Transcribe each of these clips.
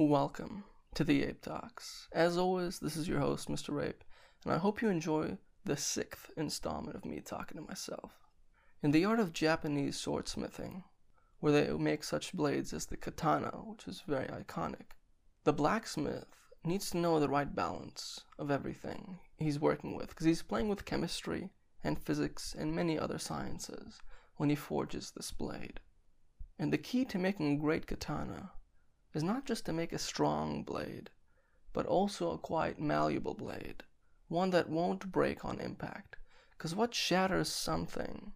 Welcome to The Ape Talks. As always, this is your host, Mr. Ape, and I hope you enjoy the 6th installment of me talking to myself. In the art of Japanese swordsmithing, where they make such blades as the katana, which is very iconic, the blacksmith needs to know the right balance of everything he's working with, because he's playing with chemistry and physics and many other sciences when he forges this blade. And the key to making a great katana is not just to make a strong blade, but also a quite malleable blade, one that won't break on impact, because what shatters something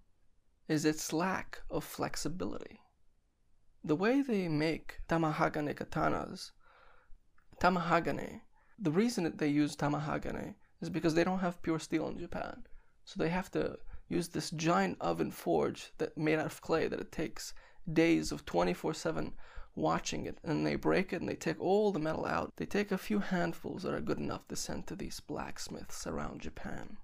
is its lack of flexibility. The way they make tamahagane katanas, the reason that they use tamahagane is because they don't have pure steel in Japan, so they have to use this giant oven forge that made out of clay that it takes days of 24/7 watching it, and they break it and they take all the metal out. They take a few handfuls that are good enough to send to these blacksmiths around Japan.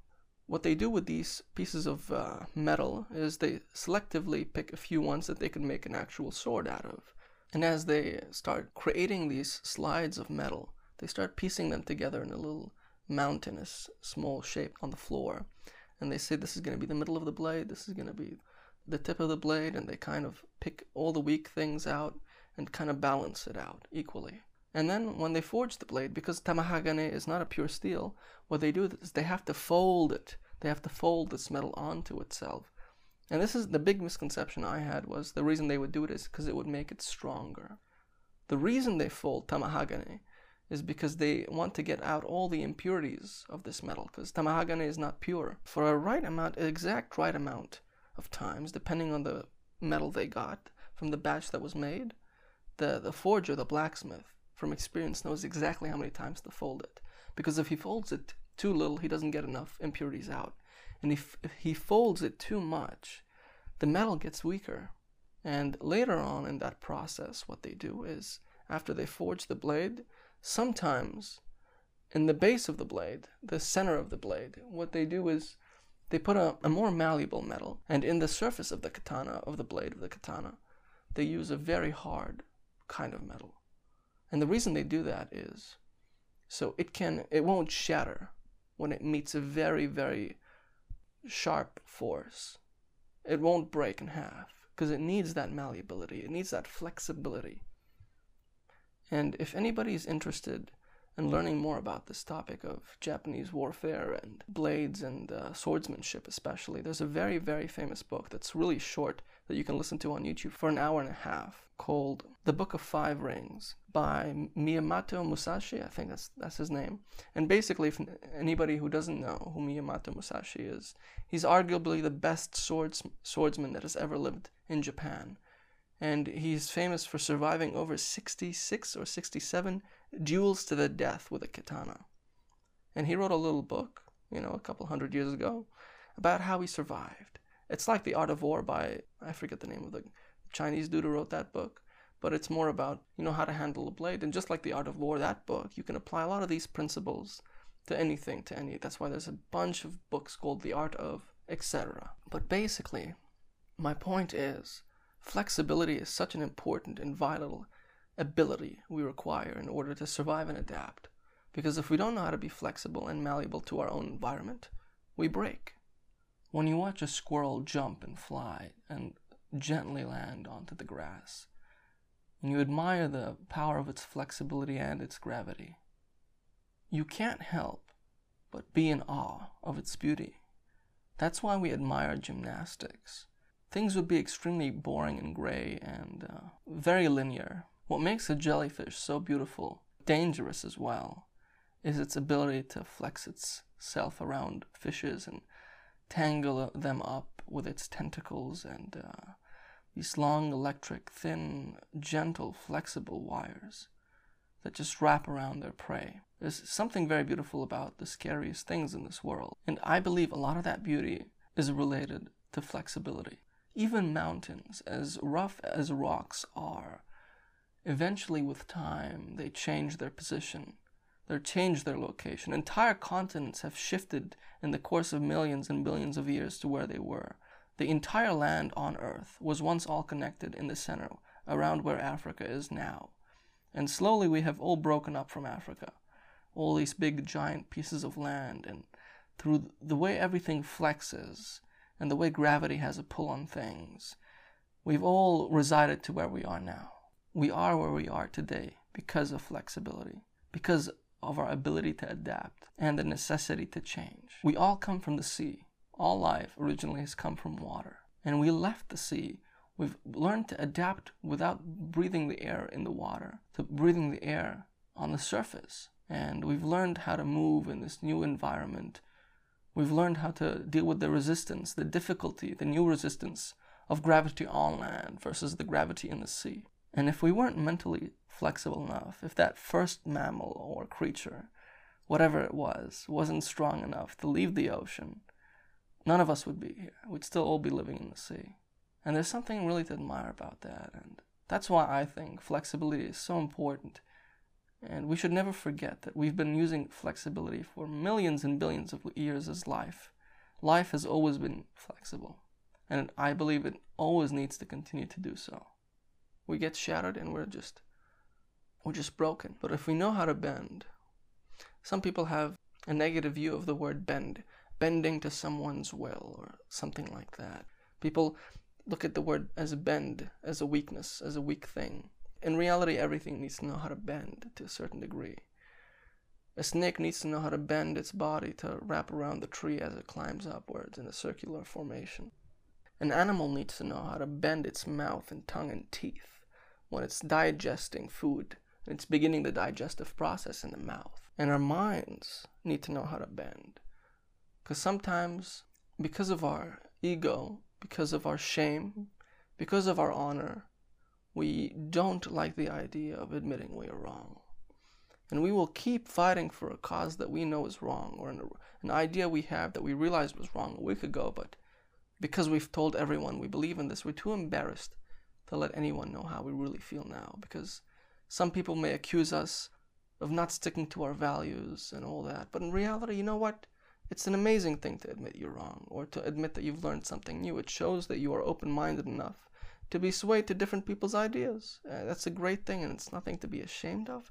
What they do with these pieces of metal is they selectively pick a few ones that they can make an actual sword out of. And as they start creating these slides of metal, they start piecing them together in a little mountainous small shape on the floor. And they say this is going to be the middle of the blade, this is going to be the tip of the blade, and they kind of pick all the weak things out and kind of balance it out equally. And then when they forge the blade, because tamahagane is not a pure steel, what they do is they have to fold it. They have to fold this metal onto itself. And this is the big misconception I had, was the reason they would do it is because it would make it stronger. The reason they fold tamahagane is because they want to get out all the impurities of this metal, because tamahagane is not pure. For a right amount, exact right amount of times, depending on the metal they got from the batch that was made, the forger, the blacksmith, from experience knows exactly how many times to fold it, because if he folds it too little, he doesn't get enough impurities out, and if he folds it too much, the metal gets weaker. And later on in that process, what they do is, after they forge the blade, sometimes in the base of the blade, the center of the blade, what they do is they put a more malleable metal, and in the surface of the katana, of the blade of the katana, they use a very hard kind of metal. And the reason they do that is so it won't shatter when it meets a very, very sharp force. It won't break in half because it needs that malleability. It needs that flexibility. And if anybody's interested in learning more about this topic of Japanese warfare and blades and swordsmanship especially, there's a very, very famous book that's really short that you can listen to on YouTube for an hour and a half called The Book of Five Rings by Miyamoto Musashi, I think that's his name. And basically, if anybody who doesn't know who Miyamoto Musashi is, he's arguably the best swordsman that has ever lived in Japan. And he's famous for surviving over 66 or 67 duels to the death with a katana. And he wrote a little book, you know, a couple hundred years ago, about how he survived. It's like The Art of War by, I forget the name of the Chinese dude who wrote that book, but it's more about, you know, how to handle a blade. And just like The Art of War, that book, you can apply a lot of these principles to anything, to any. That's why there's a bunch of books called The Art of, etc. But basically, my point is, flexibility is such an important and vital ability we require in order to survive and adapt. Because if we don't know how to be flexible and malleable to our own environment, we break. When you watch a squirrel jump and fly and gently land onto the grass, and you admire the power of its flexibility and its gravity, you can't help but be in awe of its beauty. That's why we admire gymnastics. Things would be extremely boring and gray and very linear. What makes a jellyfish so beautiful, dangerous as well, is its ability to flex itself around fishes and tangle them up with its tentacles and these long, electric, thin, gentle, flexible wires that just wrap around their prey. There's something very beautiful about the scariest things in this world, and I believe a lot of that beauty is related to flexibility. Even mountains, as rough as rocks are, eventually with time they change their position. They change their location. Entire continents have shifted in the course of millions and billions of years to where they were. The entire land on Earth was once all connected in the center, around where Africa is now. And slowly we have all broken up from Africa. All these big giant pieces of land, and through the way everything flexes and the way gravity has a pull on things, we've all resided to where we are now. We are where we are today because of flexibility, because of our ability to adapt and the necessity to change. We all come from the sea. All life originally has come from water. And we left the sea. We've learned to adapt without breathing the air in the water, to breathing the air on the surface. And we've learned how to move in this new environment. We've learned how to deal with the resistance, the difficulty, the new resistance of gravity on land versus the gravity in the sea. And if we weren't mentally flexible enough, if that first mammal or creature, whatever it was, wasn't strong enough to leave the ocean, none of us would be here. We'd still all be living in the sea. And there's something really to admire about that. And that's why I think flexibility is so important. And we should never forget that we've been using flexibility for millions and billions of years as life. Life has always been flexible. And I believe it always needs to continue to do so. We get shattered and we're just broken. But if we know how to bend, some people have a negative view of the word bend, bending to someone's will or something like that. People look at the word as a bend, as a weakness, as a weak thing. In reality, everything needs to know how to bend to a certain degree. A snake needs to know how to bend its body to wrap around the tree as it climbs upwards in a circular formation. An animal needs to know how to bend its mouth and tongue and teeth when it's digesting food. It's beginning the digestive process in the mouth. And our minds need to know how to bend. Because sometimes, because of our ego, because of our shame, because of our honor, we don't like the idea of admitting we are wrong. And we will keep fighting for a cause that we know is wrong, or an idea we have that we realized was wrong a week ago, but because we've told everyone we believe in this, we're too embarrassed to let anyone know how we really feel now, because some people may accuse us of not sticking to our values and all that, but in reality, you know what? It's an amazing thing to admit you're wrong, or to admit that you've learned something new. It shows that you are open-minded enough to be swayed to different people's ideas. That's a great thing, and it's nothing to be ashamed of,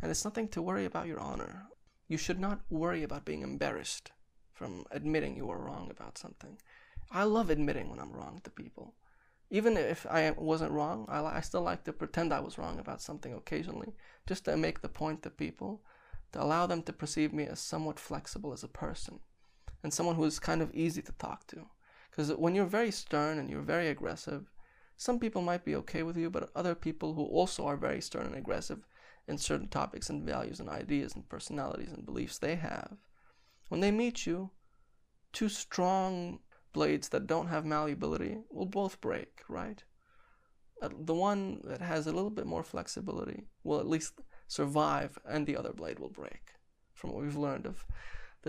and it's nothing to worry about your honor. You should not worry about being embarrassed from admitting you are wrong about something. I love admitting when I'm wrong to people. Even if I wasn't wrong, I still like to pretend I was wrong about something occasionally, just to make the point to people, to allow them to perceive me as somewhat flexible as a person, and someone who is kind of easy to talk to. Because when you're very stern and you're very aggressive, some people might be okay with you, but other people who also are very stern and aggressive in certain topics and values and ideas and personalities and beliefs they have, when they meet you, two strong blades that don't have malleability will both break, right? The one that has a little bit more flexibility will at least survive, and the other blade will break, from what we've learned of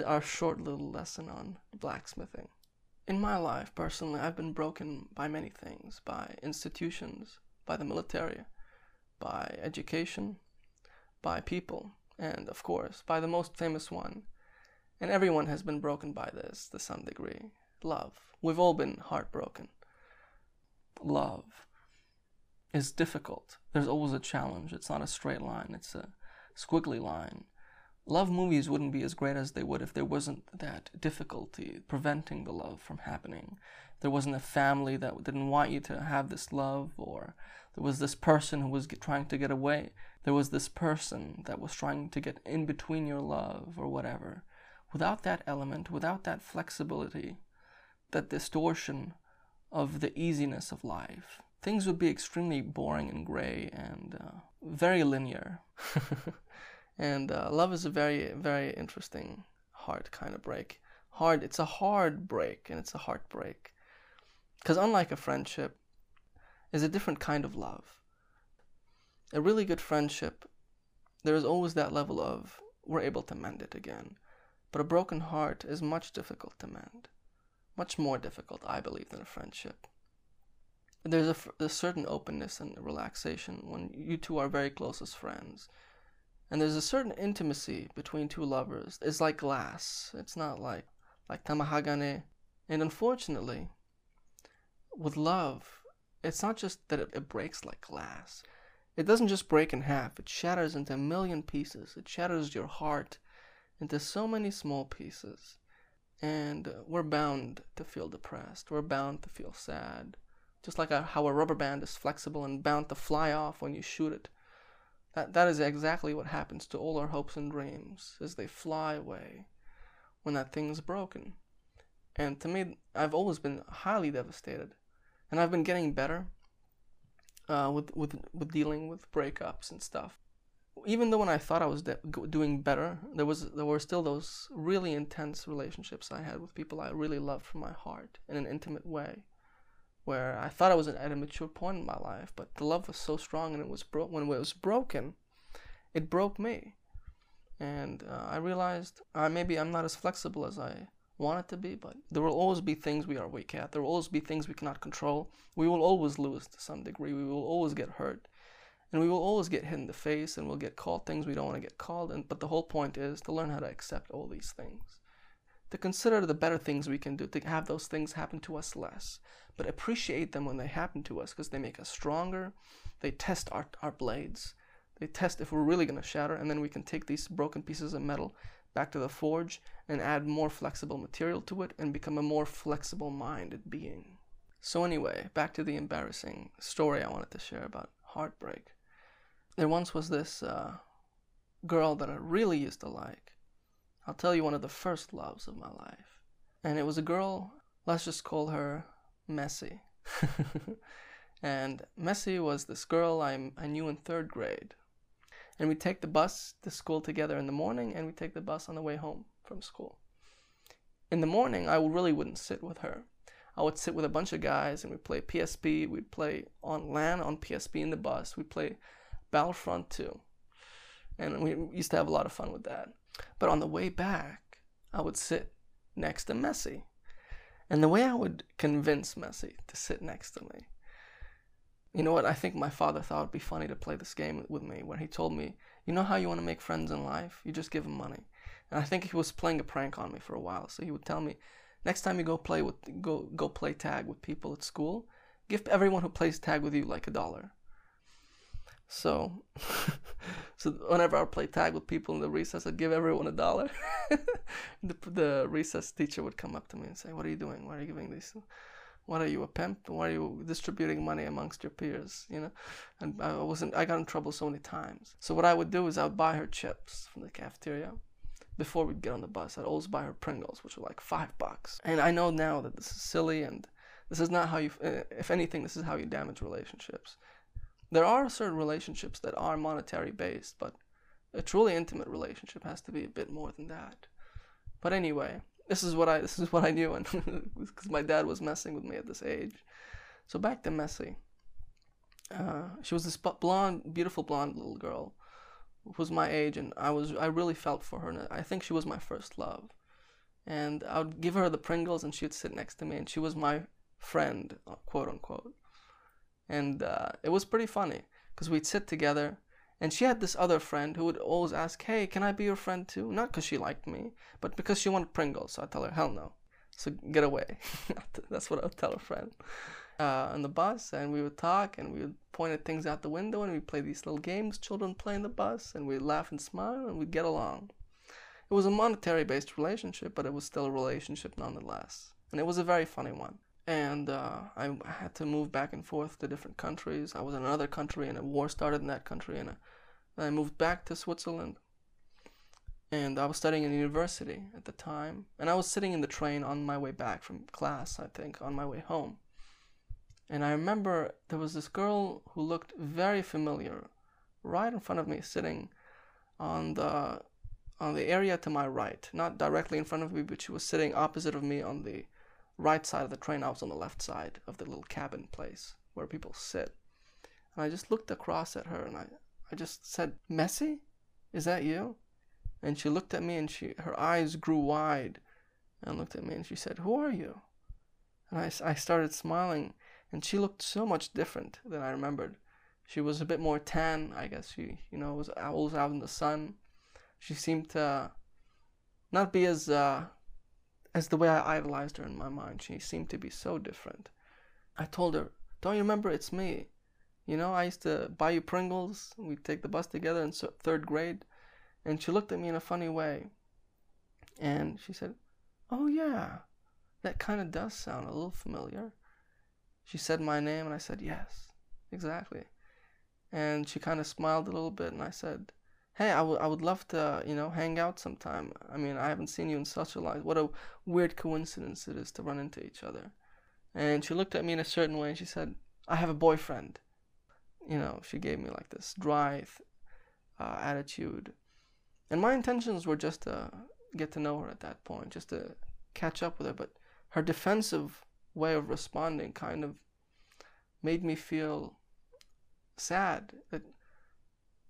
our short little lesson on blacksmithing. In my life, personally, I've been broken by many things, by institutions, by the military, by education, by people, and, of course, by the most famous one. And everyone has been broken by this to some degree. Love. We've all been heartbroken. Love is difficult. There's always a challenge. It's not a straight line. It's a squiggly line. Love movies wouldn't be as great as they would if there wasn't that difficulty preventing the love from happening. There wasn't a family that didn't want you to have this love, or there was this person who was trying to get away. There was this person that was trying to get in between your love, or whatever. Without that element, without that flexibility, that distortion of the easiness of life, things would be extremely boring and gray and very linear. And love is a very, very interesting, hard kind of break. It's a hard break, and it's a heartbreak. Because unlike a friendship, it's a different kind of love. A really good friendship, there is always that level of, we're able to mend it again. But a broken heart is much difficult to mend. Much more difficult, I believe, than a friendship. There's a certain openness and relaxation when you two are very close as friends. And there's a certain intimacy between two lovers. It's like glass. It's not like tamahagane. And unfortunately, with love, it's not just that it breaks like glass. It doesn't just break in half, it shatters into a million pieces. It shatters your heart into so many small pieces. And we're bound to feel depressed. We're bound to feel sad. Just like how a rubber band is flexible and bound to fly off when you shoot it. That is exactly what happens to all our hopes and dreams as they fly away when that thing's broken. And to me, I've always been highly devastated. And I've been getting better with dealing with breakups and stuff. Even though when I thought I was doing better, there were still those really intense relationships I had with people I really loved from my heart in an intimate way, where I thought I was at a mature point in my life, but the love was so strong, and it was when it was broken, it broke me. And I realized maybe I'm not as flexible as I wanted to be, but there will always be things we are weak at. There will always be things we cannot control. We will always lose to some degree. We will always get hurt. And we will always get hit in the face, and we'll get called things we don't want to get called. But the whole point is to learn how to accept all these things, to consider the better things we can do, to have those things happen to us less, but appreciate them when they happen to us, because they make us stronger. They test our blades. They test if we're really going to shatter, and then we can take these broken pieces of metal back to the forge and add more flexible material to it and become a more flexible-minded being. So anyway, back to the embarrassing story I wanted to share about heartbreak. There once was this girl that I really used to like. I'll tell you, one of the first loves of my life. And it was a girl, let's just call her Messi. And Messi was this girl I knew in 3rd grade. And we'd take the bus to school together in the morning, and we'd take the bus on the way home from school. In the morning, I really wouldn't sit with her. I would sit with a bunch of guys, and we'd play PSP. We'd play on LAN on PSP in the bus. We'd play Battlefront 2, and we used to have a lot of fun with that. But on the way back, I would sit next to Messi, and the way I would convince Messi to sit next to me, you know what, I think my father thought it would be funny to play this game with me, where he told me, you know how you want to make friends in life? You just give them money. And I think he was playing a prank on me for a while. So he would tell me, next time you go play tag with people at school, give everyone who plays tag with you like $1. So whenever I would play tag with people in the recess, I'd give everyone $1. The recess teacher would come up to me and say, what are you doing? Why are you giving these? What are you, a pimp? Why are you distributing money amongst your peers? You know, and I got in trouble so many times. So what I would do is I would buy her chips from the cafeteria before we'd get on the bus. I'd always buy her Pringles, which were like $5. And I know now that this is silly, and this is not how you, if anything, this is how you damage relationships. There are certain relationships that are monetary based, but a truly intimate relationship has to be a bit more than that. But anyway, this is what I knew, and because my dad was messing with me at this age. So back to Messi. She was this blonde, beautiful blonde little girl who was my age, and I really felt for her, and I think she was my first love. And I would give her the Pringles, and she would sit next to me, and she was my friend, quote unquote. And it was pretty funny, because we'd sit together, and she had this other friend who would always ask, hey, can I be your friend too? Not because she liked me, but because she wanted Pringles. So I'd tell her, hell no. So get away. That's what I would tell a friend. On the bus, and we would talk, and we would point at things out the window, and we'd play these little games children play in the bus, and we'd laugh and smile, and we'd get along. It was a monetary-based relationship, but it was still a relationship nonetheless. And it was a very funny one. And I had to move back and forth to different countries. I was in another country, and a war started in that country, and I moved back to Switzerland. And I was studying in university at the time, and I was sitting in the train on my way back from class, I think, on my way home. And I remember there was this girl who looked very familiar right in front of me, sitting on the area to my right. Not directly in front of me, but she was sitting opposite of me on the right side of the train. I was on the left side of the little cabin place where people sit. And I just looked across at her, and I just said, Messi, is that you? And she looked at me, and her eyes grew wide and looked at me, and she said, who are you? And I started smiling, and she looked so much different than I remembered. She was a bit more tan, I guess. She, you know, was always out in the sun. She seemed to not be as the way I idolized her in my mind. She seemed to be so different. I told her, don't you remember, it's me. you know, I used to buy you Pringles. We'd take the bus together in third grade. And she looked at me in a funny way. And she said, oh, yeah, that kind of does sound a little familiar. She said my name, and I said, yes, exactly. And she kind of smiled a little bit, and I said, hey, I would love to, you know, hang out sometime. I mean, I haven't seen you in such a long. What a weird coincidence it is to run into each other. And she looked at me in a certain way, and she said, I have a boyfriend. You know, she gave me like this dry attitude. And my intentions were just to get to know her at that point, just to catch up with her. But her defensive way of responding kind of made me feel sad that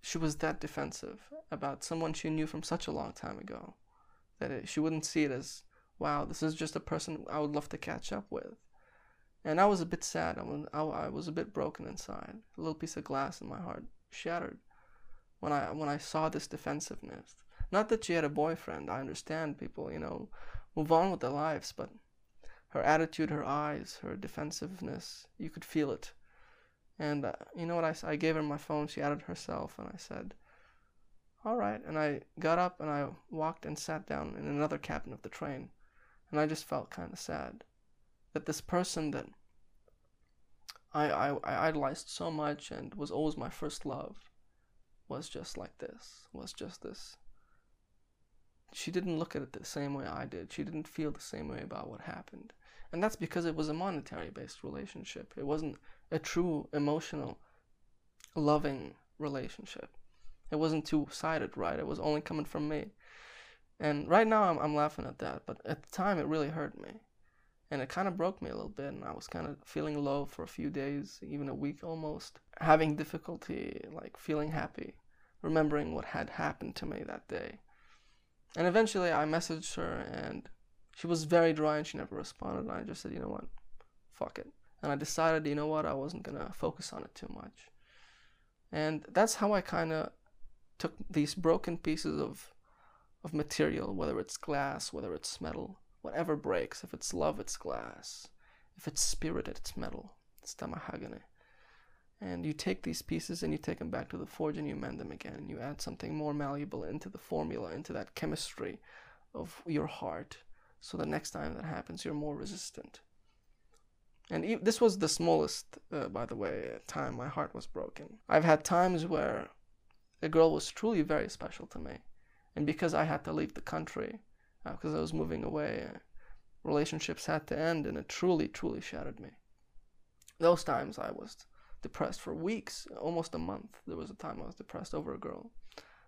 she was that defensive about someone she knew from such a long time ago, that she wouldn't see it as, wow, this is just a person I would love to catch up with. And I was a bit sad. I was a bit broken inside. A little piece of glass in my heart shattered when I saw this defensiveness. Not that she had a boyfriend. I understand people, you know, move on with their lives, but her attitude, her eyes, her defensiveness, you could feel it. And you know what, I gave her my phone. She added herself, and I said, all right. And I got up, and I walked and sat down in another cabin of the train. And I just felt kind of sad that this person that I idolized so much and was always my first love was just like this, was just this. She didn't look at it the same way I did. She didn't feel the same way about what happened. And that's because it was a monetary-based relationship. It wasn't a true, emotional, loving relationship. It wasn't two-sided, right? It was only coming from me. And right now I'm laughing at that, but at the time it really hurt me. And it kind of broke me a little bit, and I was kind of feeling low for a few days, even a week almost, having difficulty, like feeling happy, remembering what had happened to me that day. And eventually I messaged her, and she was very dry, and she never responded, and I just said, you know what, fuck it. And I decided, you know what, I wasn't going to focus on it too much. And that's how I kind of took these broken pieces of material, whether it's glass, whether it's metal, whatever breaks. If it's love, it's glass. If it's spirit, it's metal. It's tamahagane. And you take these pieces and you take them back to the forge and you mend them again. And you add something more malleable into the formula, into that chemistry of your heart. So the next time that happens, you're more resistant. And this was the smallest, by the way, time my heart was broken. I've had times where a girl was truly very special to me. And because I had to leave the country, because I was moving away, relationships had to end, and it truly, truly shattered me. Those times I was depressed for weeks, almost a month. There was a time I was depressed over a girl.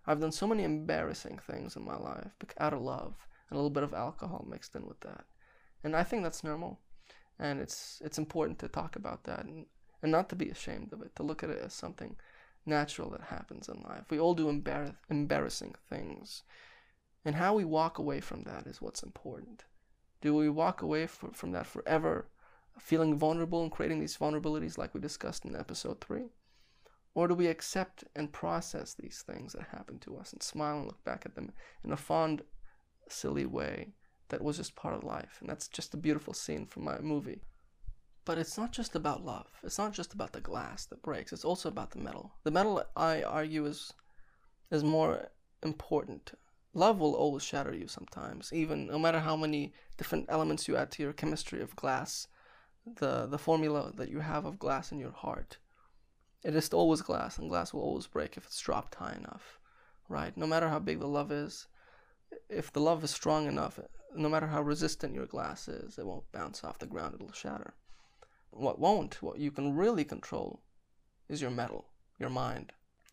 I've done so many embarrassing things in my life out of love, and a little bit of alcohol mixed in with that. And I think that's normal, and it's important to talk about that, and not to be ashamed of it, to look at it as something natural that happens in life. We all do embarrassing things. And how we walk away from that is what's important. Do we walk away from that forever, feeling vulnerable and creating these vulnerabilities like we discussed in episode 3? Or do we accept and process these things that happen to us and smile and look back at them in a fond, silly way that was just part of life? And that's just a beautiful scene from my movie. But it's not just about love. It's not just about the glass that breaks. It's also about the metal. The metal, I argue, is more important. Love will always shatter you sometimes, even no matter how many different elements you add to your chemistry of glass, the formula that you have of glass in your heart. It is always glass, and glass will always break if it's dropped high enough, right? No matter how big the love is, if the love is strong enough, no matter how resistant your glass is, it won't bounce off the ground, it'll shatter. What you can really control is your metal, your mind,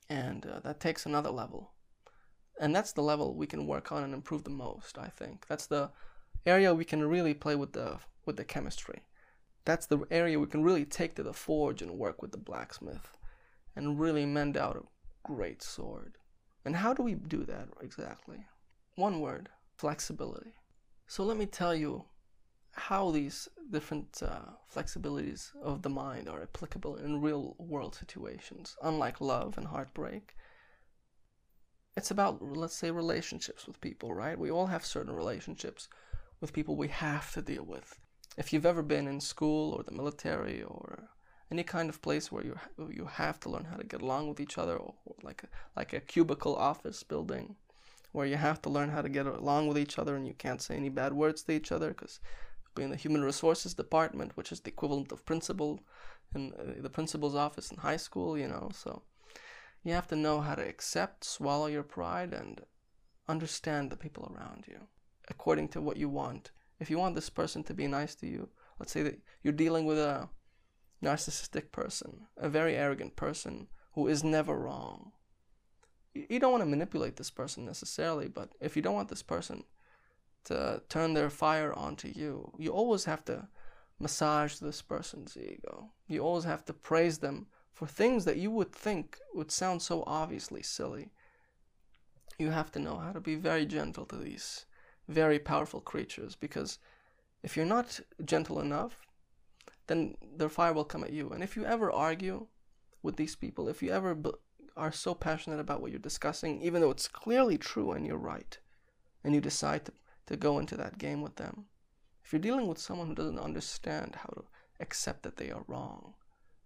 and that takes another level. And that's the level we can work on and improve the most, I think. That's the area we can really play with the chemistry. That's the area we can really take to the forge and work with the blacksmith and really mend out a great sword. And how do we do that exactly? One word: flexibility. So let me tell you how these different flexibilities of the mind are applicable in real-world situations. Unlike love and heartbreak, it's about, let's say, relationships with people, right? We all have certain relationships with people we have to deal with. If you've ever been in school or the military or any kind of place where you have to learn how to get along with each other, or like a cubicle office building where you have to learn how to get along with each other and you can't say any bad words to each other, because in the human resources department, which is the equivalent of principal in the principal's office in high school, so you have to know how to accept, swallow your pride, and understand the people around you according to what you want. If you want this person to be nice to you, let's say that you're dealing with a narcissistic person, a very arrogant person who is never wrong. You don't want to manipulate this person necessarily, but if you don't want this person to turn their fire onto you, you always have to massage this person's ego. You always have to praise them for things that you would think would sound so obviously silly. You have to know how to be very gentle to these very powerful creatures, because if you're not gentle enough, then their fire will come at you. And if you ever argue with these people, if you ever are so passionate about what you're discussing, even though it's clearly true and you're right, and you decide to go into that game with them, if you're dealing with someone who doesn't understand how to accept that they are wrong,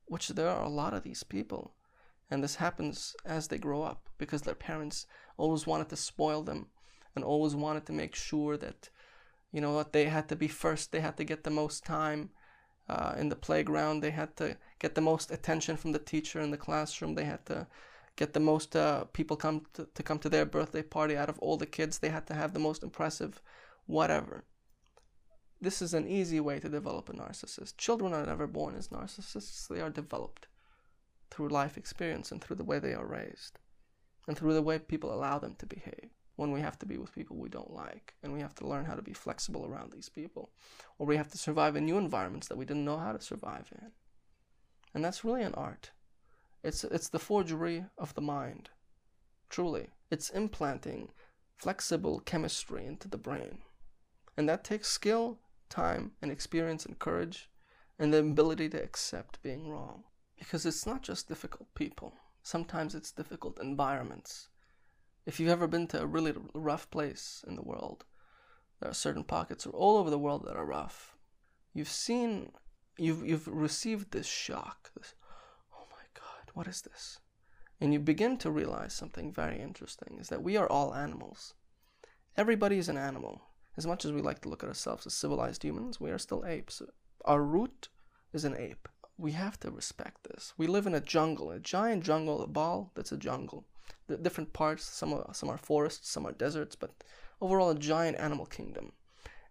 which there are a lot of these people, and this happens as they grow up because their parents always wanted to spoil them and always wanted to make sure that, they had to be first, they had to get the most time in the playground, they had to get the most attention from the teacher in the classroom, they had to get the most people come to their birthday party out of all the kids, they had to have the most impressive whatever. This is an easy way to develop a narcissist. Children are never born as narcissists. They are developed through life experience and through the way they are raised and through the way people allow them to behave. When we have to be with people we don't like, and we have to learn how to be flexible around these people, or we have to survive in new environments that we didn't know how to survive in. And that's really an art. It's the forgery of the mind, truly. It's implanting flexible chemistry into the brain. And that takes skill, time, and experience, and courage, and the ability to accept being wrong. Because it's not just difficult people. Sometimes it's difficult environments. If you've ever been to a really rough place in the world, there are certain pockets all over the world that are rough. You've received this shock, this, oh my God, what is this? And you begin to realize something very interesting, is that we are all animals. Everybody is an animal. As much as we like to look at ourselves as civilized humans, we are still apes. Our root is an ape. We have to respect this. We live in a jungle, a giant jungle, a ball that's a jungle. The different parts, some are forests, some are deserts, but overall a giant animal kingdom.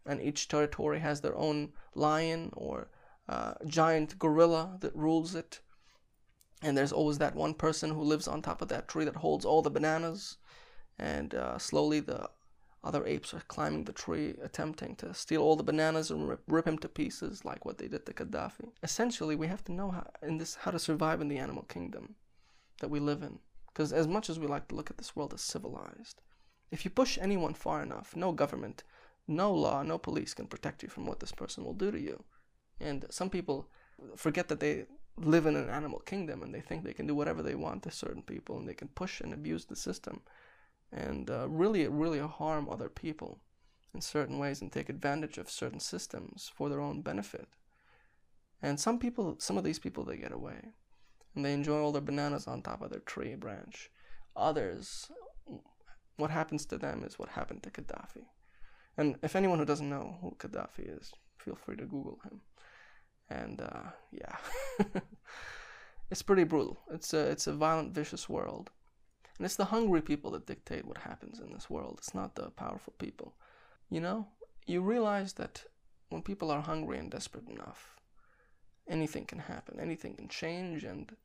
And each territory has their own lion or giant gorilla that rules it. And there's always that one person who lives on top of that tree that holds all the bananas. And slowly the other apes are climbing the tree, attempting to steal all the bananas and rip him to pieces, like what they did to Gaddafi. Essentially, we have to know how to survive in the animal kingdom that we live in. Because as much as we like to look at this world as civilized, if you push anyone far enough, no government, no law, no police can protect you from what this person will do to you. And some people forget that they live in an animal kingdom and they think they can do whatever they want to certain people, and they can push and abuse the system and really harm other people in certain ways and take advantage of certain systems for their own benefit. And some of these people, they get away and they enjoy all their bananas on top of their tree branch. Others, what happens to them is what happened to Gaddafi. And if anyone who doesn't know who Gaddafi is, feel free to Google him. And yeah, it's pretty brutal. It's a violent, vicious world. And it's the hungry people that dictate what happens in this world. It's not the powerful people. You realize that when people are hungry and desperate enough, anything can happen, anything can change, and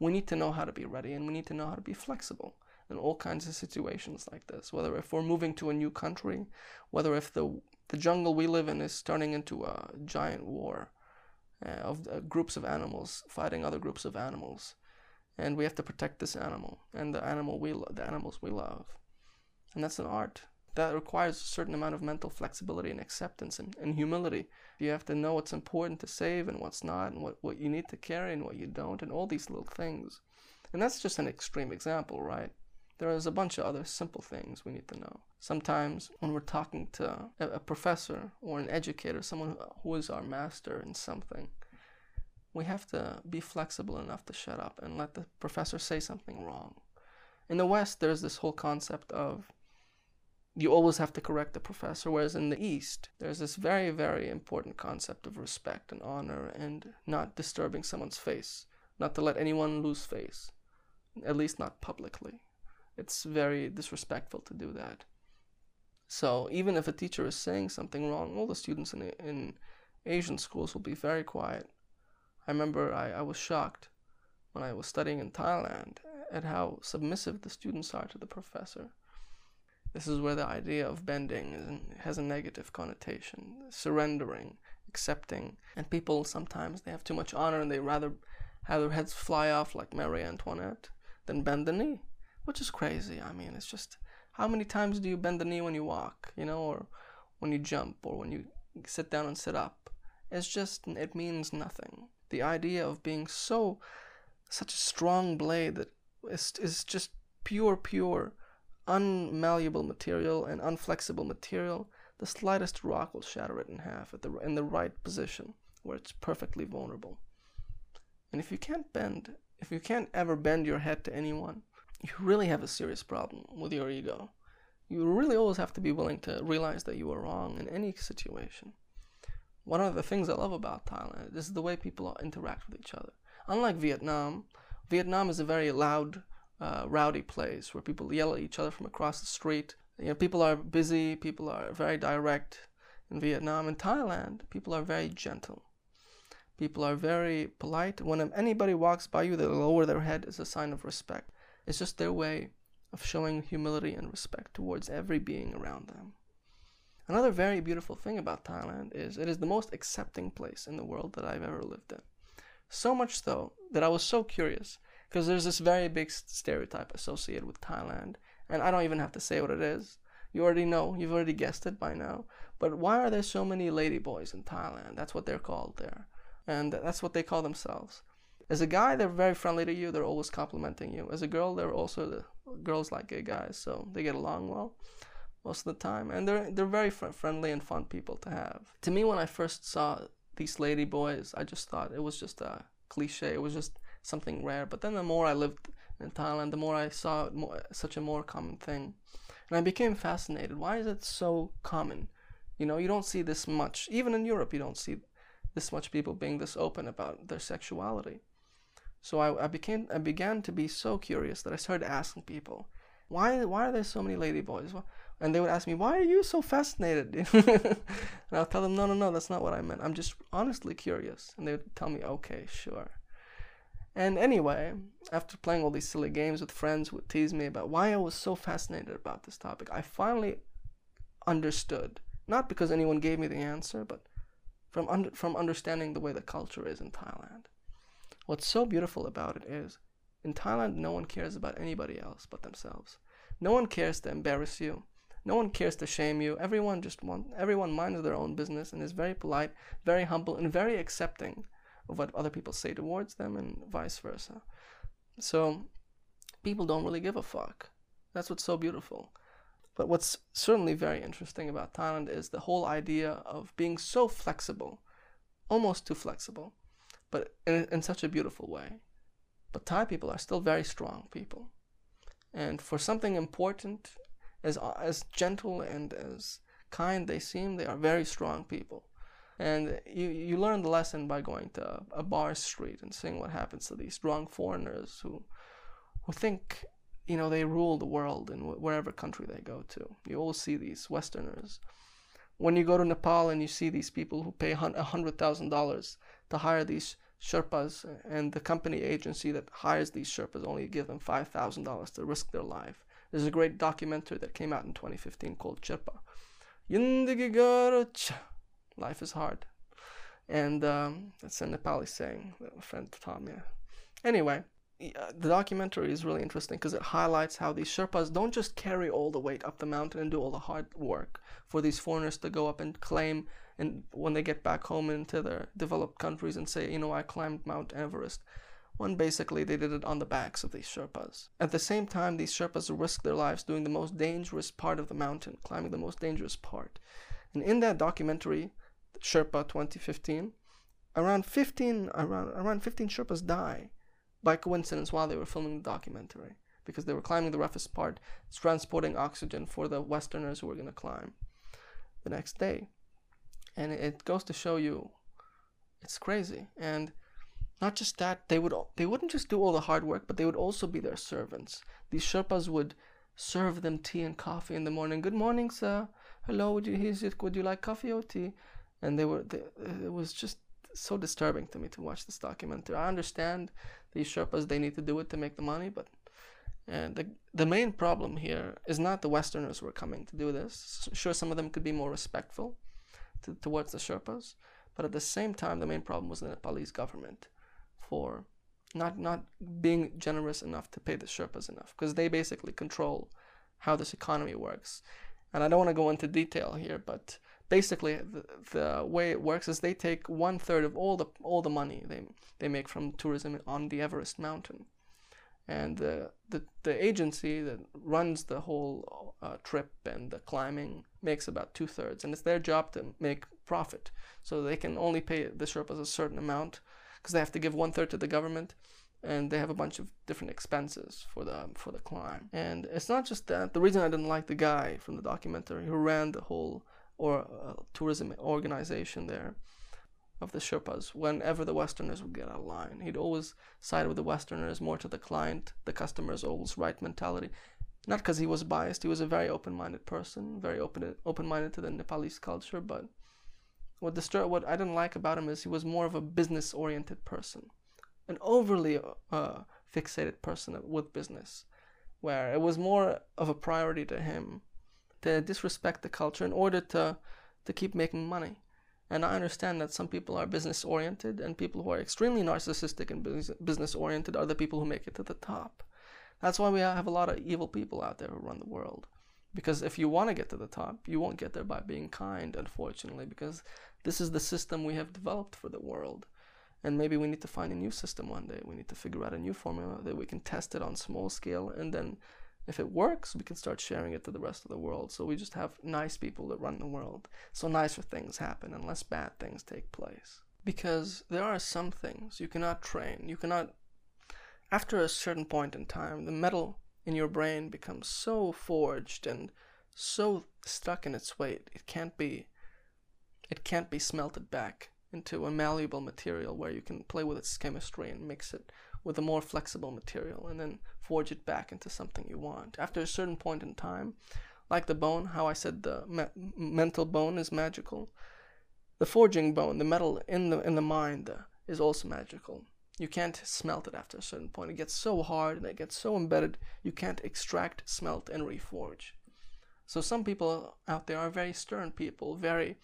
we need to know how to be ready, and we need to know how to be flexible in all kinds of situations like this, whether if we're moving to a new country, whether if the jungle we live in is turning into a giant war of groups of animals fighting other groups of animals. And we have to protect this animal and the animals we love. And that's an art. That requires a certain amount of mental flexibility and acceptance and humility. You have to know what's important to save and what's not, and what you need to carry and what you don't, and all these little things. And that's just an extreme example, right? There is a bunch of other simple things we need to know. Sometimes when we're talking to a professor or an educator, someone who is our master in something, we have to be flexible enough to shut up and let the professor say something wrong. In the West, there's this whole concept of you always have to correct the professor, whereas in the East, there's this very, very important concept of respect and honor and not disturbing someone's face, not to let anyone lose face, at least not publicly. It's very disrespectful to do that. So even if a teacher is saying something wrong, all the students in Asian schools will be very quiet. I remember I was shocked when I was studying in Thailand at how submissive the students are to the professor. This is where the idea of bending has a negative connotation, surrendering, accepting. And people sometimes, they have too much honor and they rather have their heads fly off like Marie Antoinette than bend the knee, which is crazy. I mean, it's just, how many times do you bend the knee when you walk, you know, or when you jump, or when you sit down and sit up? It's just, it means nothing. The idea of being such a strong blade that is just pure, unmalleable material and unflexible material, the slightest rock will shatter it in half at in the right position where it's perfectly vulnerable. And if you can't ever bend your head to anyone, you really have a serious problem with your ego. You really always have to be willing to realize that you are wrong in any situation. One of the things I love about Thailand is the way people interact with each other. Unlike Vietnam, Vietnam is a very loud, rowdy place where people yell at each other from across the street. You know, people are busy, people are very direct in Vietnam. In Thailand, people are very gentle. People are very polite. When anybody walks by you, they lower their head as a sign of respect. It's just their way of showing humility and respect towards every being around them. Another very beautiful thing about Thailand is it is the most accepting place in the world that I've ever lived in. So much so that I was so curious, because there's this very big stereotype associated with Thailand, and I don't even have to say what it is. You already know, you've already guessed it by now. But why are there so many ladyboys in Thailand? That's what they're called there, and that's what they call themselves. As a guy, they're very friendly to you. They're always complimenting you. As a girl, they're also the girls like gay guys, so they get along well most of the time. And they're very friendly and fun people to have. To me, when I first saw these lady boys, I just thought it was just a cliche. It was just something rare. But then the more I lived in Thailand, the more I saw it such a more common thing. And I became fascinated. Why is it so common? You know, you don't see this much. Even in Europe, you don't see this much people being this open about their sexuality. So I began to be so curious that I started asking people, why are there so many ladyboys? And they would ask me, why are you so fascinated? And I'll tell them, no, that's not what I meant. I'm just honestly curious. And they would tell me, okay, sure. And anyway, after playing all these silly games with friends who would tease me about why I was so fascinated about this topic, I finally understood. Not because anyone gave me the answer, but from understanding the way the culture is in Thailand. What's so beautiful about it is, in Thailand, no one cares about anybody else but themselves. No one cares to embarrass you. No one cares to shame you. Everyone minds their own business and is very polite, very humble, and very accepting of what other people say towards them and vice versa. So people don't really give a fuck. That's what's so beautiful. But what's certainly very interesting about Thailand is the whole idea of being so flexible, almost too flexible, but in such a beautiful way. But Thai people are still very strong people. And for something important, as gentle and as kind they seem, they are very strong people. And you learn the lesson by going to a bar street and seeing what happens to these strong foreigners who think, you know, they rule the world in wherever country they go to. You always see these Westerners. When you go to Nepal and you see these people who pay $100,000 to hire these Sherpas, and the company agency that hires these Sherpas only give them $5,000 to risk their life. There's a great documentary that came out in 2015 called Sherpa. Life is hard. And that's a Nepali saying that my friend taught me. Anyway, the documentary is really interesting because it highlights how these Sherpas don't just carry all the weight up the mountain and do all the hard work for these foreigners to go up and claim, and when they get back home into their developed countries and say, you know, I climbed Mount Everest. When basically they did it on the backs of these Sherpas. At the same time, these Sherpas risk their lives doing the most dangerous part of the mountain, climbing the most dangerous part. And in that documentary, Sherpa 2015, around 15 Sherpas die by coincidence while they were filming the documentary, because they were climbing the roughest part, transporting oxygen for the Westerners who were going to climb the next day. And it goes to show you, it's crazy. And not just that, they wouldn't just do all the hard work, but they would also be their servants. These Sherpas would serve them tea and coffee in the morning. "Good morning, sir. Hello, would you like coffee or tea?" And it was just so disturbing to me to watch this documentary. I understand these Sherpas, they need to do it to make the money, but and the main problem here is not the Westerners who are coming to do this. Sure, some of them could be more respectful towards the Sherpas, but at the same time, the main problem was the Nepalese government for not being generous enough to pay the Sherpas enough, because they basically control how this economy works. And I don't want to go into detail here, but basically the way it works is they take 1/3 of all the money they make from tourism on the Everest mountain. And the agency that runs the whole trip and the climbing makes about 2/3, and it's their job to make profit. So they can only pay the Sherpas a certain amount, because they have to give 1/3 to the government, and they have a bunch of different expenses for the climb. And it's not just that. The reason I didn't like the guy from the documentary who ran the whole tourism organization there of the Sherpas, whenever the Westerners would get out of line, he'd always side with the Westerners, more to the client, the customer's always right mentality. Not because he was biased, he was a very open-minded person, very open-minded to the Nepalese culture, but what I didn't like about him is he was more of a business-oriented person, an overly fixated person with business, where it was more of a priority to him to disrespect the culture in order to keep making money. And I understand that some people are business-oriented, and people who are extremely narcissistic and business-oriented are the people who make it to the top. That's why we have a lot of evil people out there who run the world. Because if you want to get to the top, you won't get there by being kind, unfortunately, because this is the system we have developed for the world. And maybe we need to find a new system one day. We need to figure out a new formula that we can test it on small scale, and then if it works, we can start sharing it to the rest of the world. So we just have nice people that run the world. So nicer things happen and less bad things take place. Because there are some things you cannot train. You cannot, after a certain point in time, the metal in your brain becomes so forged and so stuck in its weight, it can't be smelted back into a malleable material where you can play with its chemistry and mix it with a more flexible material and then forge it back into something you want. After a certain point in time, like the bone, how I said the mental bone is magical, the forging bone, the metal in the mind is also magical. You can't smelt it after a certain point. It gets so hard and it gets so embedded, you can't extract, smelt, and reforge. So some people out there are very stern people, very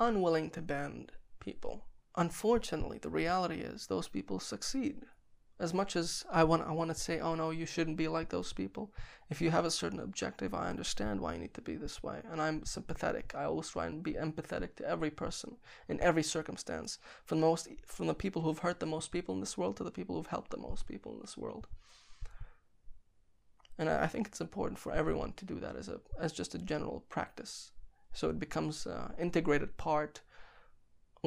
unwilling to bend people. Unfortunately, the reality is those people succeed. As much as I want to say, oh no, you shouldn't be like those people. If you have a certain objective, I understand why you need to be this way. And I'm sympathetic. I always try and be empathetic to every person in every circumstance. From the people who've hurt the most people in this world to the people who've helped the most people in this world. And I think it's important for everyone to do that as just a general practice. So it becomes an integrated part.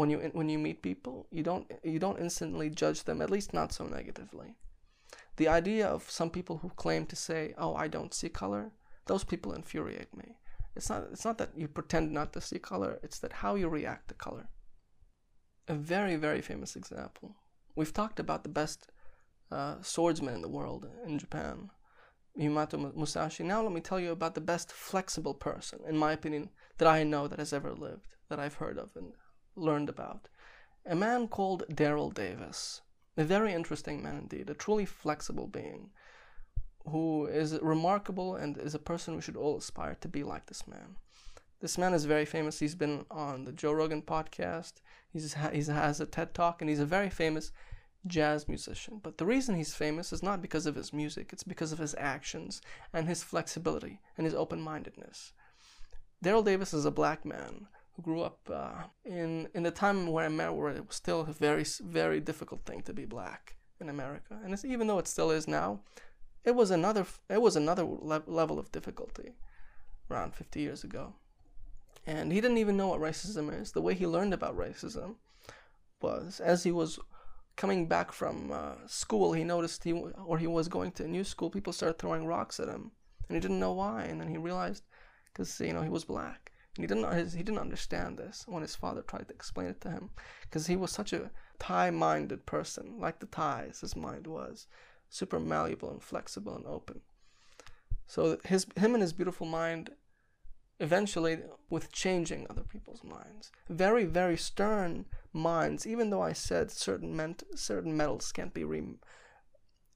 When you meet people, you don't instantly judge them, at least not so negatively. The idea of some people who claim to say, "Oh, I don't see color," those people infuriate me. It's not that you pretend not to see color, it's that how you react to color. A very, very famous example. We've talked about the best swordsman in the world in Japan, Miyamoto Musashi. Now let me tell you about the best flexible person, in my opinion, that I know that has ever lived, that I've heard of and learned about. A man called Daryl Davis. A very interesting man indeed, a truly flexible being who is remarkable and is a person we should all aspire to be like this man. This man is very famous. He's been on the Joe Rogan podcast. He has a TED Talk, and he's a very famous jazz musician. But the reason he's famous is not because of his music, it's because of his actions and his flexibility and his open-mindedness. Daryl Davis is a black man grew up in the time where it was still a very, very difficult thing to be black in America, and even though it still is now, it was another level of difficulty around 50 years ago. And he didn't even know what racism is. The way he learned about racism was, as he was coming back from school, he noticed he was going to a new school, people started throwing rocks at him, and he didn't know why. And then he realized, because he was black, and he didn't understand this when his father tried to explain it to him, because he was such a Thai-minded person, like the Thais. His mind was super malleable and flexible and open. So him and his beautiful mind, eventually, with changing other people's minds, very, very stern minds. Even though I said certain metals can't be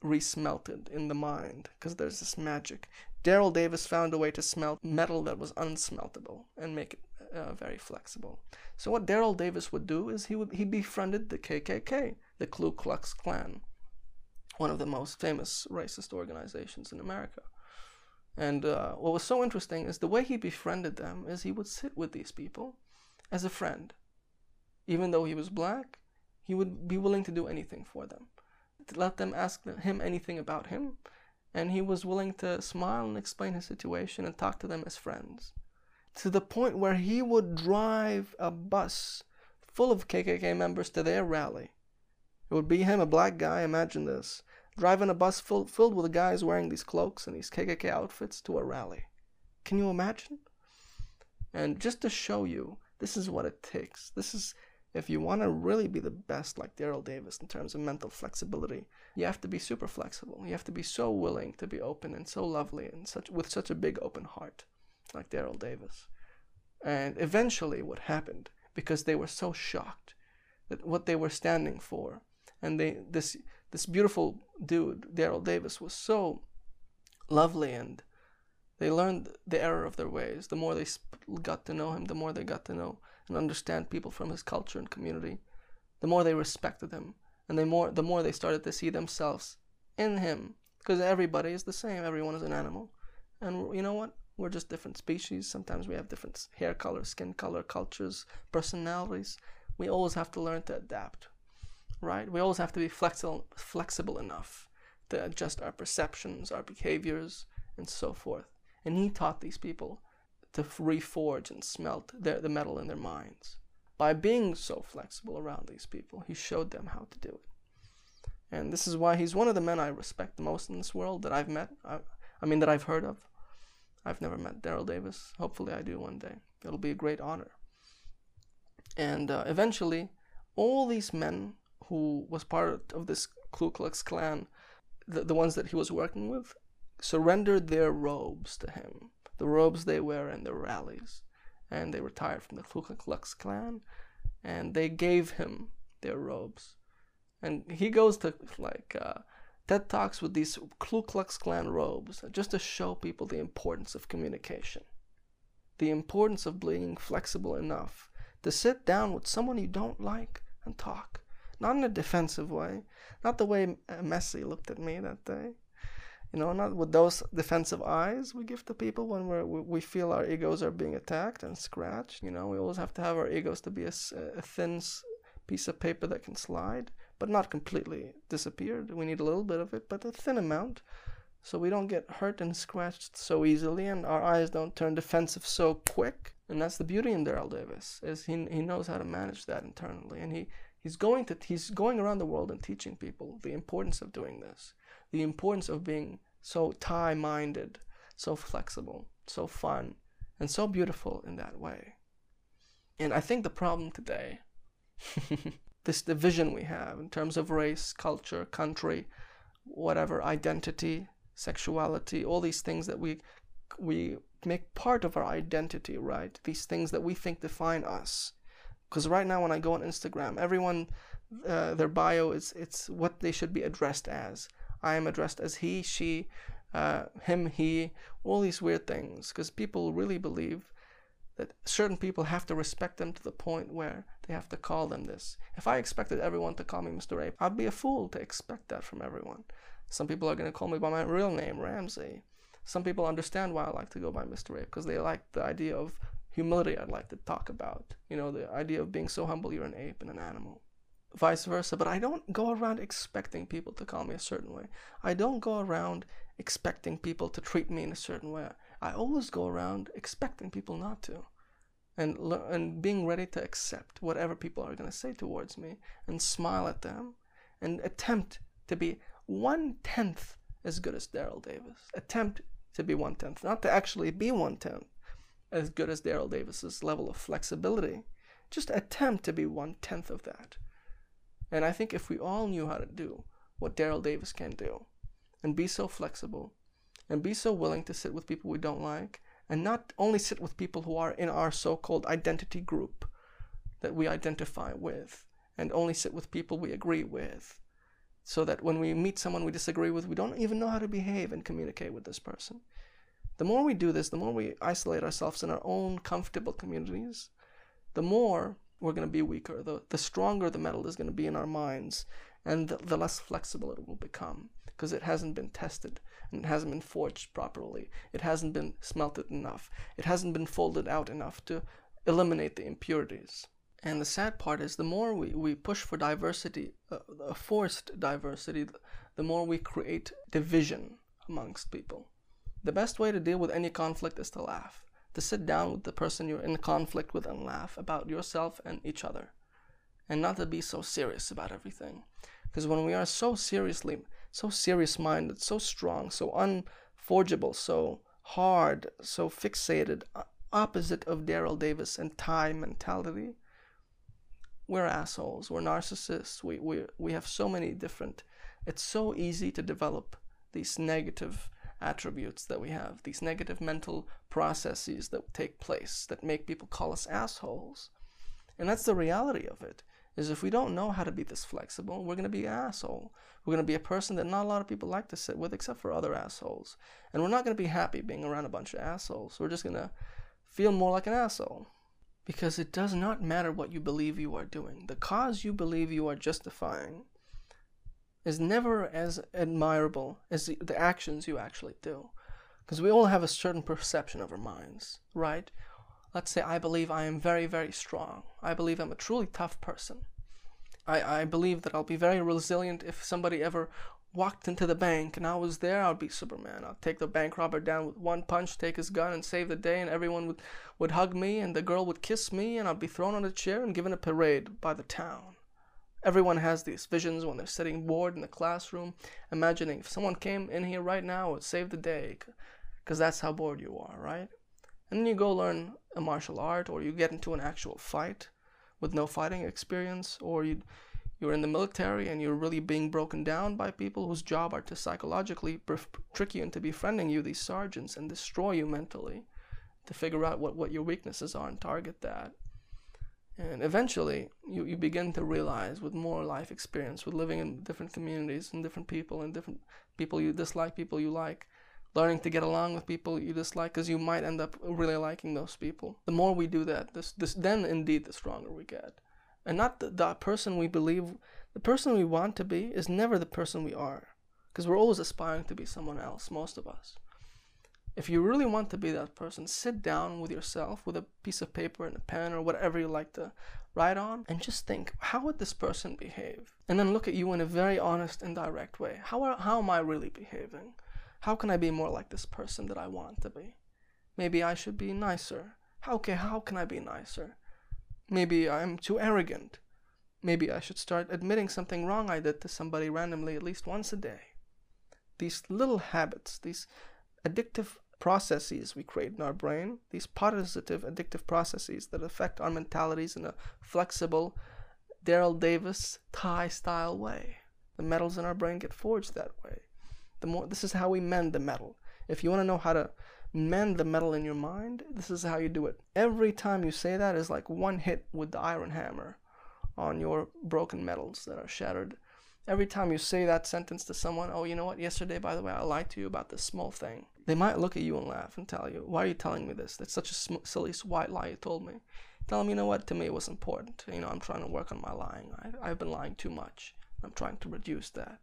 resmelted in the mind, because there's this magic. Daryl Davis found a way to smelt metal that was unsmeltable and make it very flexible. So what Daryl Davis would do is he befriended the KKK, the Ku Klux Klan, one of the most famous racist organizations in America. And what was so interesting is the way he befriended them is he would sit with these people as a friend. Even though he was black, he would be willing to do anything for them, to let them ask him anything about him. And he was willing to smile and explain his situation and talk to them as friends. To the point where he would drive a bus full of KKK members to their rally. It would be him, a black guy, imagine this, driving a bus filled with guys wearing these cloaks and these KKK outfits to a rally. Can you imagine? And just to show you, this is what it takes. This is, if you want to really be the best like Daryl Davis in terms of mental flexibility, you have to be super flexible. You have to be so willing to be open and so lovely and with such a big open heart like Daryl Davis. And eventually what happened, because they were so shocked that what they were standing for, and this beautiful dude, Daryl Davis, was so lovely, and they learned the error of their ways. The more they got to know him, the more they got to know and understand people from his culture and community, the more they respected him, and the more they started to see themselves in him, because everybody is the same. Everyone is an animal, and you know what? We're just different species. Sometimes we have different hair color, skin color, cultures, personalities. We always have to learn to adapt. Right? We always have to be flexible enough to adjust our perceptions, our behaviors, and so forth. And he taught these people to reforge and smelt the metal in their minds. By being so flexible around these people, he showed them how to do it. And this is why he's one of the men I respect the most in this world that I've met. I mean, that I've heard of. I've never met Daryl Davis. Hopefully I do one day. It'll be a great honor. And eventually, all these men who was part of this Ku Klux Klan, the ones that he was working with, surrendered their robes to him, the robes they wear in their rallies. And they retired from the Ku Klux Klan, and they gave him their robes. And he goes to TED Talks with these Ku Klux Klan robes, just to show people the importance of communication, the importance of being flexible enough to sit down with someone you don't like and talk. Not in a defensive way, not the way Messi looked at me that day, you know, not with those defensive eyes we give to people when we feel our egos are being attacked and scratched. You know, we always have to have our egos to be a thin piece of paper that can slide, but not completely disappeared. We need a little bit of it, but a thin amount, so we don't get hurt and scratched so easily, and our eyes don't turn defensive so quick. And that's the beauty in Daryl Davis, is he knows how to manage that internally, and he's going around the world and teaching people the importance of doing this, the importance of being so Thai-minded, so flexible, so fun, and so beautiful in that way. And I think the problem today, this division we have in terms of race, culture, country, whatever, identity, sexuality, all these things that we make part of our identity, right? These things that we think define us. Because right now when I go on Instagram, everyone, their bio, it's what they should be addressed as. I am addressed as he, she, him, he, all these weird things. Because people really believe that certain people have to respect them to the point where they have to call them this. If I expected everyone to call me Mr. Ape, I'd be a fool to expect that from everyone. Some people are going to call me by my real name, Ramsey. Some people understand why I like to go by Mr. Ape, because they like the idea of humility. I'd like to talk about, you know, the idea of being so humble you're an ape and an animal, vice versa. But I don't go around expecting people to call me a certain way. I don't go around expecting people to treat me in a certain way. I always go around expecting people not to. and being ready to accept whatever people are going to say towards me and smile at them and attempt to be 1/10 as good as Daryl Davis. Attempt to be 1/10, not to actually be 1/10 as good as Daryl Davis's level of flexibility. Just attempt to be 1/10 of that. And I think if we all knew how to do what Daryl Davis can do and be so flexible and be so willing to sit with people we don't like, and not only sit with people who are in our so-called identity group that we identify with, and only sit with people we agree with, so that when we meet someone we disagree with, we don't even know how to behave and communicate with this person. The more we do this, the more we isolate ourselves in our own comfortable communities, the more we're going to be weaker. The stronger the metal is going to be in our minds, and the less flexible it will become, because it hasn't been tested, and it hasn't been forged properly. It hasn't been smelted enough. It hasn't been folded out enough to eliminate the impurities. And the sad part is, the more we push for diversity, forced diversity, the more we create division amongst people. The best way to deal with any conflict is to laugh, to sit down with the person you're in conflict with and laugh about yourself and each other, and not to be so serious about everything. Because when we are so serious-minded, so strong, so unforgeable, so hard, so fixated, opposite of Daryl Davis and Thai mentality, we're assholes, we're narcissists, we have so many different... It's so easy to develop these negative attributes that we have, these negative mental processes that take place, that make people call us assholes. And that's the reality of it, is if we don't know how to be this flexible, we're going to be an asshole. We're going to be a person that not a lot of people like to sit with, except for other assholes. And we're not going to be happy being around a bunch of assholes. We're just going to feel more like an asshole. Because it does not matter what you believe you are doing. The cause you believe you are justifying is never as admirable as the actions you actually do. Because we all have a certain perception of our minds, right? Let's say I believe I am very, very strong. I believe I'm a truly tough person. I believe that I'll be very resilient. If somebody ever walked into the bank and I was there, I'd be Superman. I'll take the bank robber down with one punch, take his gun, and save the day, and everyone would hug me, and the girl would kiss me, and I'd be thrown on a chair and given a parade by the town. Everyone has these visions when they're sitting bored in the classroom, imagining if someone came in here right now, it would save the day, because that's how bored you are, right? And then you go learn a martial art, or you get into an actual fight with no fighting experience, or you're in the military and you're really being broken down by people whose job are to psychologically trick you into befriending you, these sergeants, and destroy you mentally, to figure out what your weaknesses are and target that. And eventually, you begin to realize, with more life experience, with living in different communities and different people you dislike, people you like, learning to get along with people you dislike, because you might end up really liking those people. The more we do that, then indeed the stronger we get. And not the person we believe, the person we want to be is never the person we are, because we're always aspiring to be someone else, most of us. If you really want to be that person, sit down with yourself with a piece of paper and a pen or whatever you like to write on, and just think, how would this person behave? And then look at you in a very honest and direct way. How am I really behaving? How can I be more like this person that I want to be? Maybe I should be nicer. Okay, how can I be nicer? Maybe I'm too arrogant. Maybe I should start admitting something wrong I did to somebody randomly at least once a day. These little habits, these addictive processes we create in our brain, these positive addictive processes that affect our mentalities in a flexible Daryl Davis Thai style way. The metals in our brain get forged that way. This is how we mend the metal. If you want to know how to mend the metal in your mind, this is how you do it. Every time you say that is like one hit with the iron hammer on your broken metals that are shattered. Every time you say that sentence to someone, oh, you know what, yesterday, by the way, I lied to you about this small thing. They might look at you and laugh and tell you, why are you telling me this? That's such a silly white lie you told me. Tell them, you know what, to me it was important. You know, I'm trying to work on my lying. I've been lying too much. I'm trying to reduce that.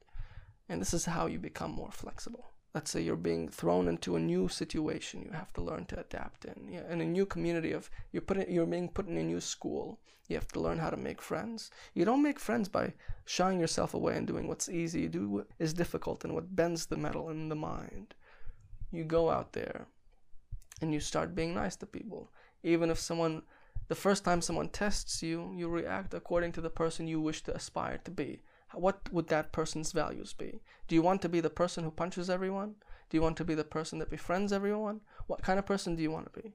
And this is how you become more flexible. Let's say you're being thrown into a new situation you have to learn to adapt in. Yeah, in a new community, you're being put in a new school. You have to learn how to make friends. You don't make friends by shying yourself away and doing what's easy. You do what is difficult and what bends the metal in the mind. You go out there and you start being nice to people. Even if someone The first time someone tests you, you react according to the person you wish to aspire to be. What would that person's values be? Do you want to be the person who punches everyone? Do you want to be the person that befriends everyone? What kind of person do you want to be?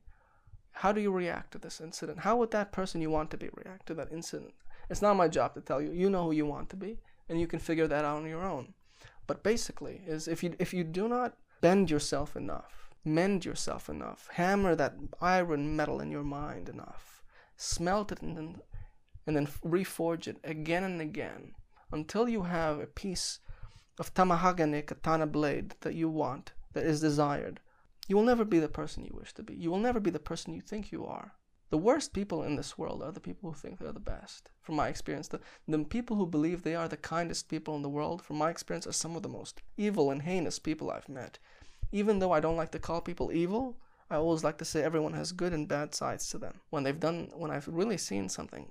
How do you react to this incident? How would that person you want to be react to that incident? It's not my job to tell you. You know who you want to be, and you can figure that out on your own. But basically, is if you do not bend yourself enough, mend yourself enough, hammer that iron metal in your mind enough, smelt it and then reforge it again and again, until you have a piece of tamahagane katana blade that you want, that is desired, you will never be the person you wish to be. You will never be the person you think you are. The worst people in this world are the people who think they're the best. From my experience, the people who believe they are the kindest people in the world, from my experience, are some of the most evil and heinous people I've met. Even though I don't like to call people evil, I always like to say everyone has good and bad sides to them. When I've really seen something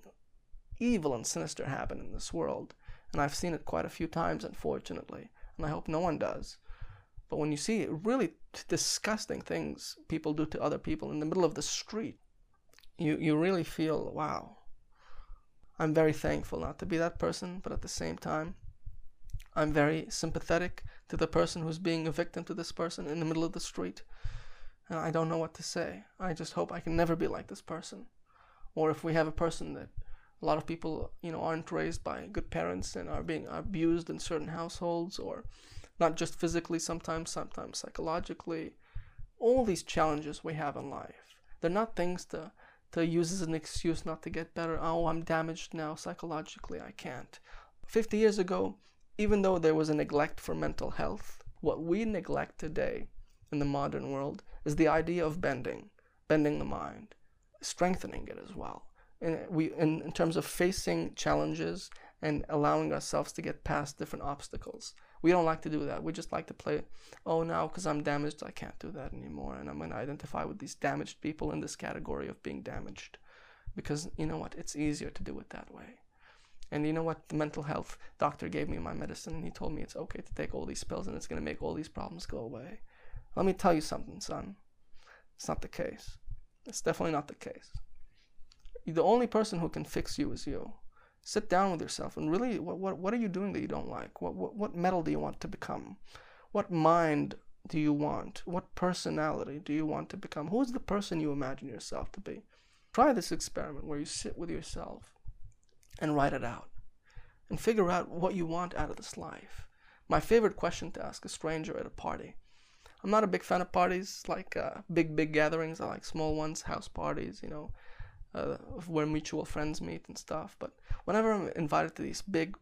evil and sinister happen in this world, and I've seen it quite a few times, unfortunately, and I hope no one does. But when you see really disgusting things people do to other people in the middle of the street, you really feel, wow, I'm very thankful not to be that person, but at the same time, I'm very sympathetic to the person who's being a victim to this person in the middle of the street. And I don't know what to say. I just hope I can never be like this person. Or if we have a person that a lot of people, aren't raised by good parents and are being abused in certain households, or not just physically, sometimes psychologically. All these challenges we have in life, they're not things to use as an excuse not to get better. Oh, I'm damaged now psychologically, I can't. 50 years ago, even though there was a neglect for mental health, what we neglect today in the modern world is the idea of bending the mind, strengthening it as well. And in terms of facing challenges and allowing ourselves to get past different obstacles. We don't like to do that. We just like to play, oh, now because I'm damaged, I can't do that anymore. And I'm going to identify with these damaged people in this category of being damaged. Because you know what? It's easier to do it that way. And you know what? The mental health doctor gave me my medicine and he told me it's okay to take all these pills and it's going to make all these problems go away. Let me tell you something, son. It's not the case. It's definitely not the case. The only person who can fix you is you. Sit down with yourself and really, what are you doing that you don't like? What metal do you want to become? What mind do you want? What personality do you want to become? Who is the person you imagine yourself to be? Try this experiment where you sit with yourself and write it out and figure out what you want out of this life. My favorite question to ask a stranger at a party. I'm not a big fan of parties, like big gatherings. I like small ones, house parties, where mutual friends meet and stuff. But whenever I'm invited to these big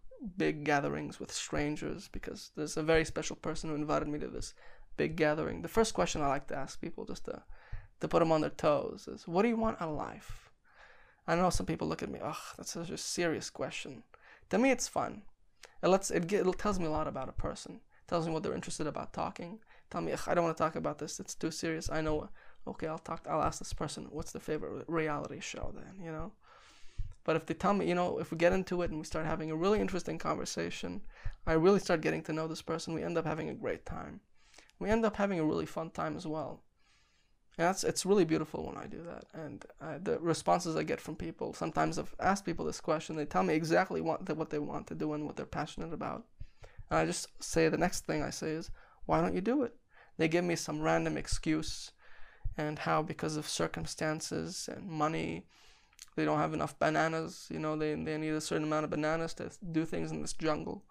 gatherings with strangers, because there's a very special person who invited me to this big gathering, the first question I like to ask people, just to put them on their toes, is, what do you want out of life? I know some people look at me, that's such a serious question. To me, it's fun. It tells me a lot about a person. It tells me what they're interested about talking. Tell me, I don't want to talk about this. It's too serious. I know. Okay, I'll ask this person, what's their favorite reality show then, But if they tell me, if we get into it and we start having a really interesting conversation, I really start getting to know this person, we end up having a great time. We end up having a really fun time as well. And it's really beautiful when I do that. And the responses I get from people, sometimes I've asked people this question, they tell me exactly what they want to do and what they're passionate about. And I just say, the next thing I say is, why don't you do it? They give me some random excuse, and how because of circumstances and money, they don't have enough bananas, they need a certain amount of bananas to do things in this jungle.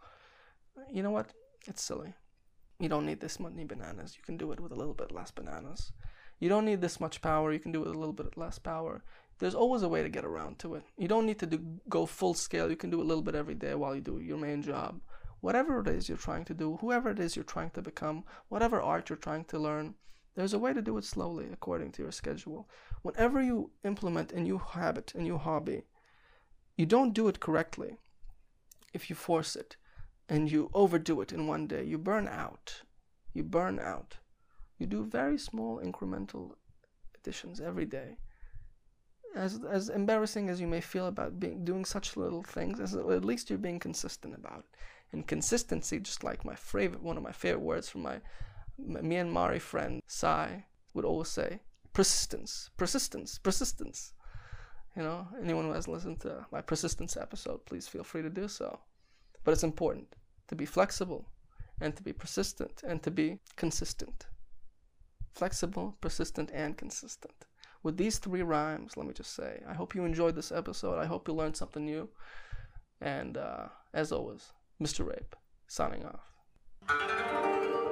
You know what? It's silly. You don't need this many bananas. You can do it with a little bit less bananas. You don't need this much power. You can do it with a little bit less power. There's always a way to get around to it. You don't need to go full scale. You can do a little bit every day while you do your main job. Whatever it is you're trying to do, whoever it is you're trying to become, whatever art you're trying to learn, there's a way to do it slowly according to your schedule. Whenever you implement a new habit, a new hobby, you don't do it correctly. If you force it and you overdo it in one day, you burn out. You do very small incremental additions every day. As embarrassing as you may feel about doing such little things, at least you're being consistent about it. And consistency, just like one of my favorite words from my Myanmari friend, Sai, would always say, persistence. You know, anyone who has listened to my persistence episode, please feel free to do so. But it's important to be flexible and to be persistent and to be consistent. Flexible, persistent, and consistent. With these three rhymes, let me just say, I hope you enjoyed this episode. I hope you learned something new. And as always, Mr. Rape, signing off.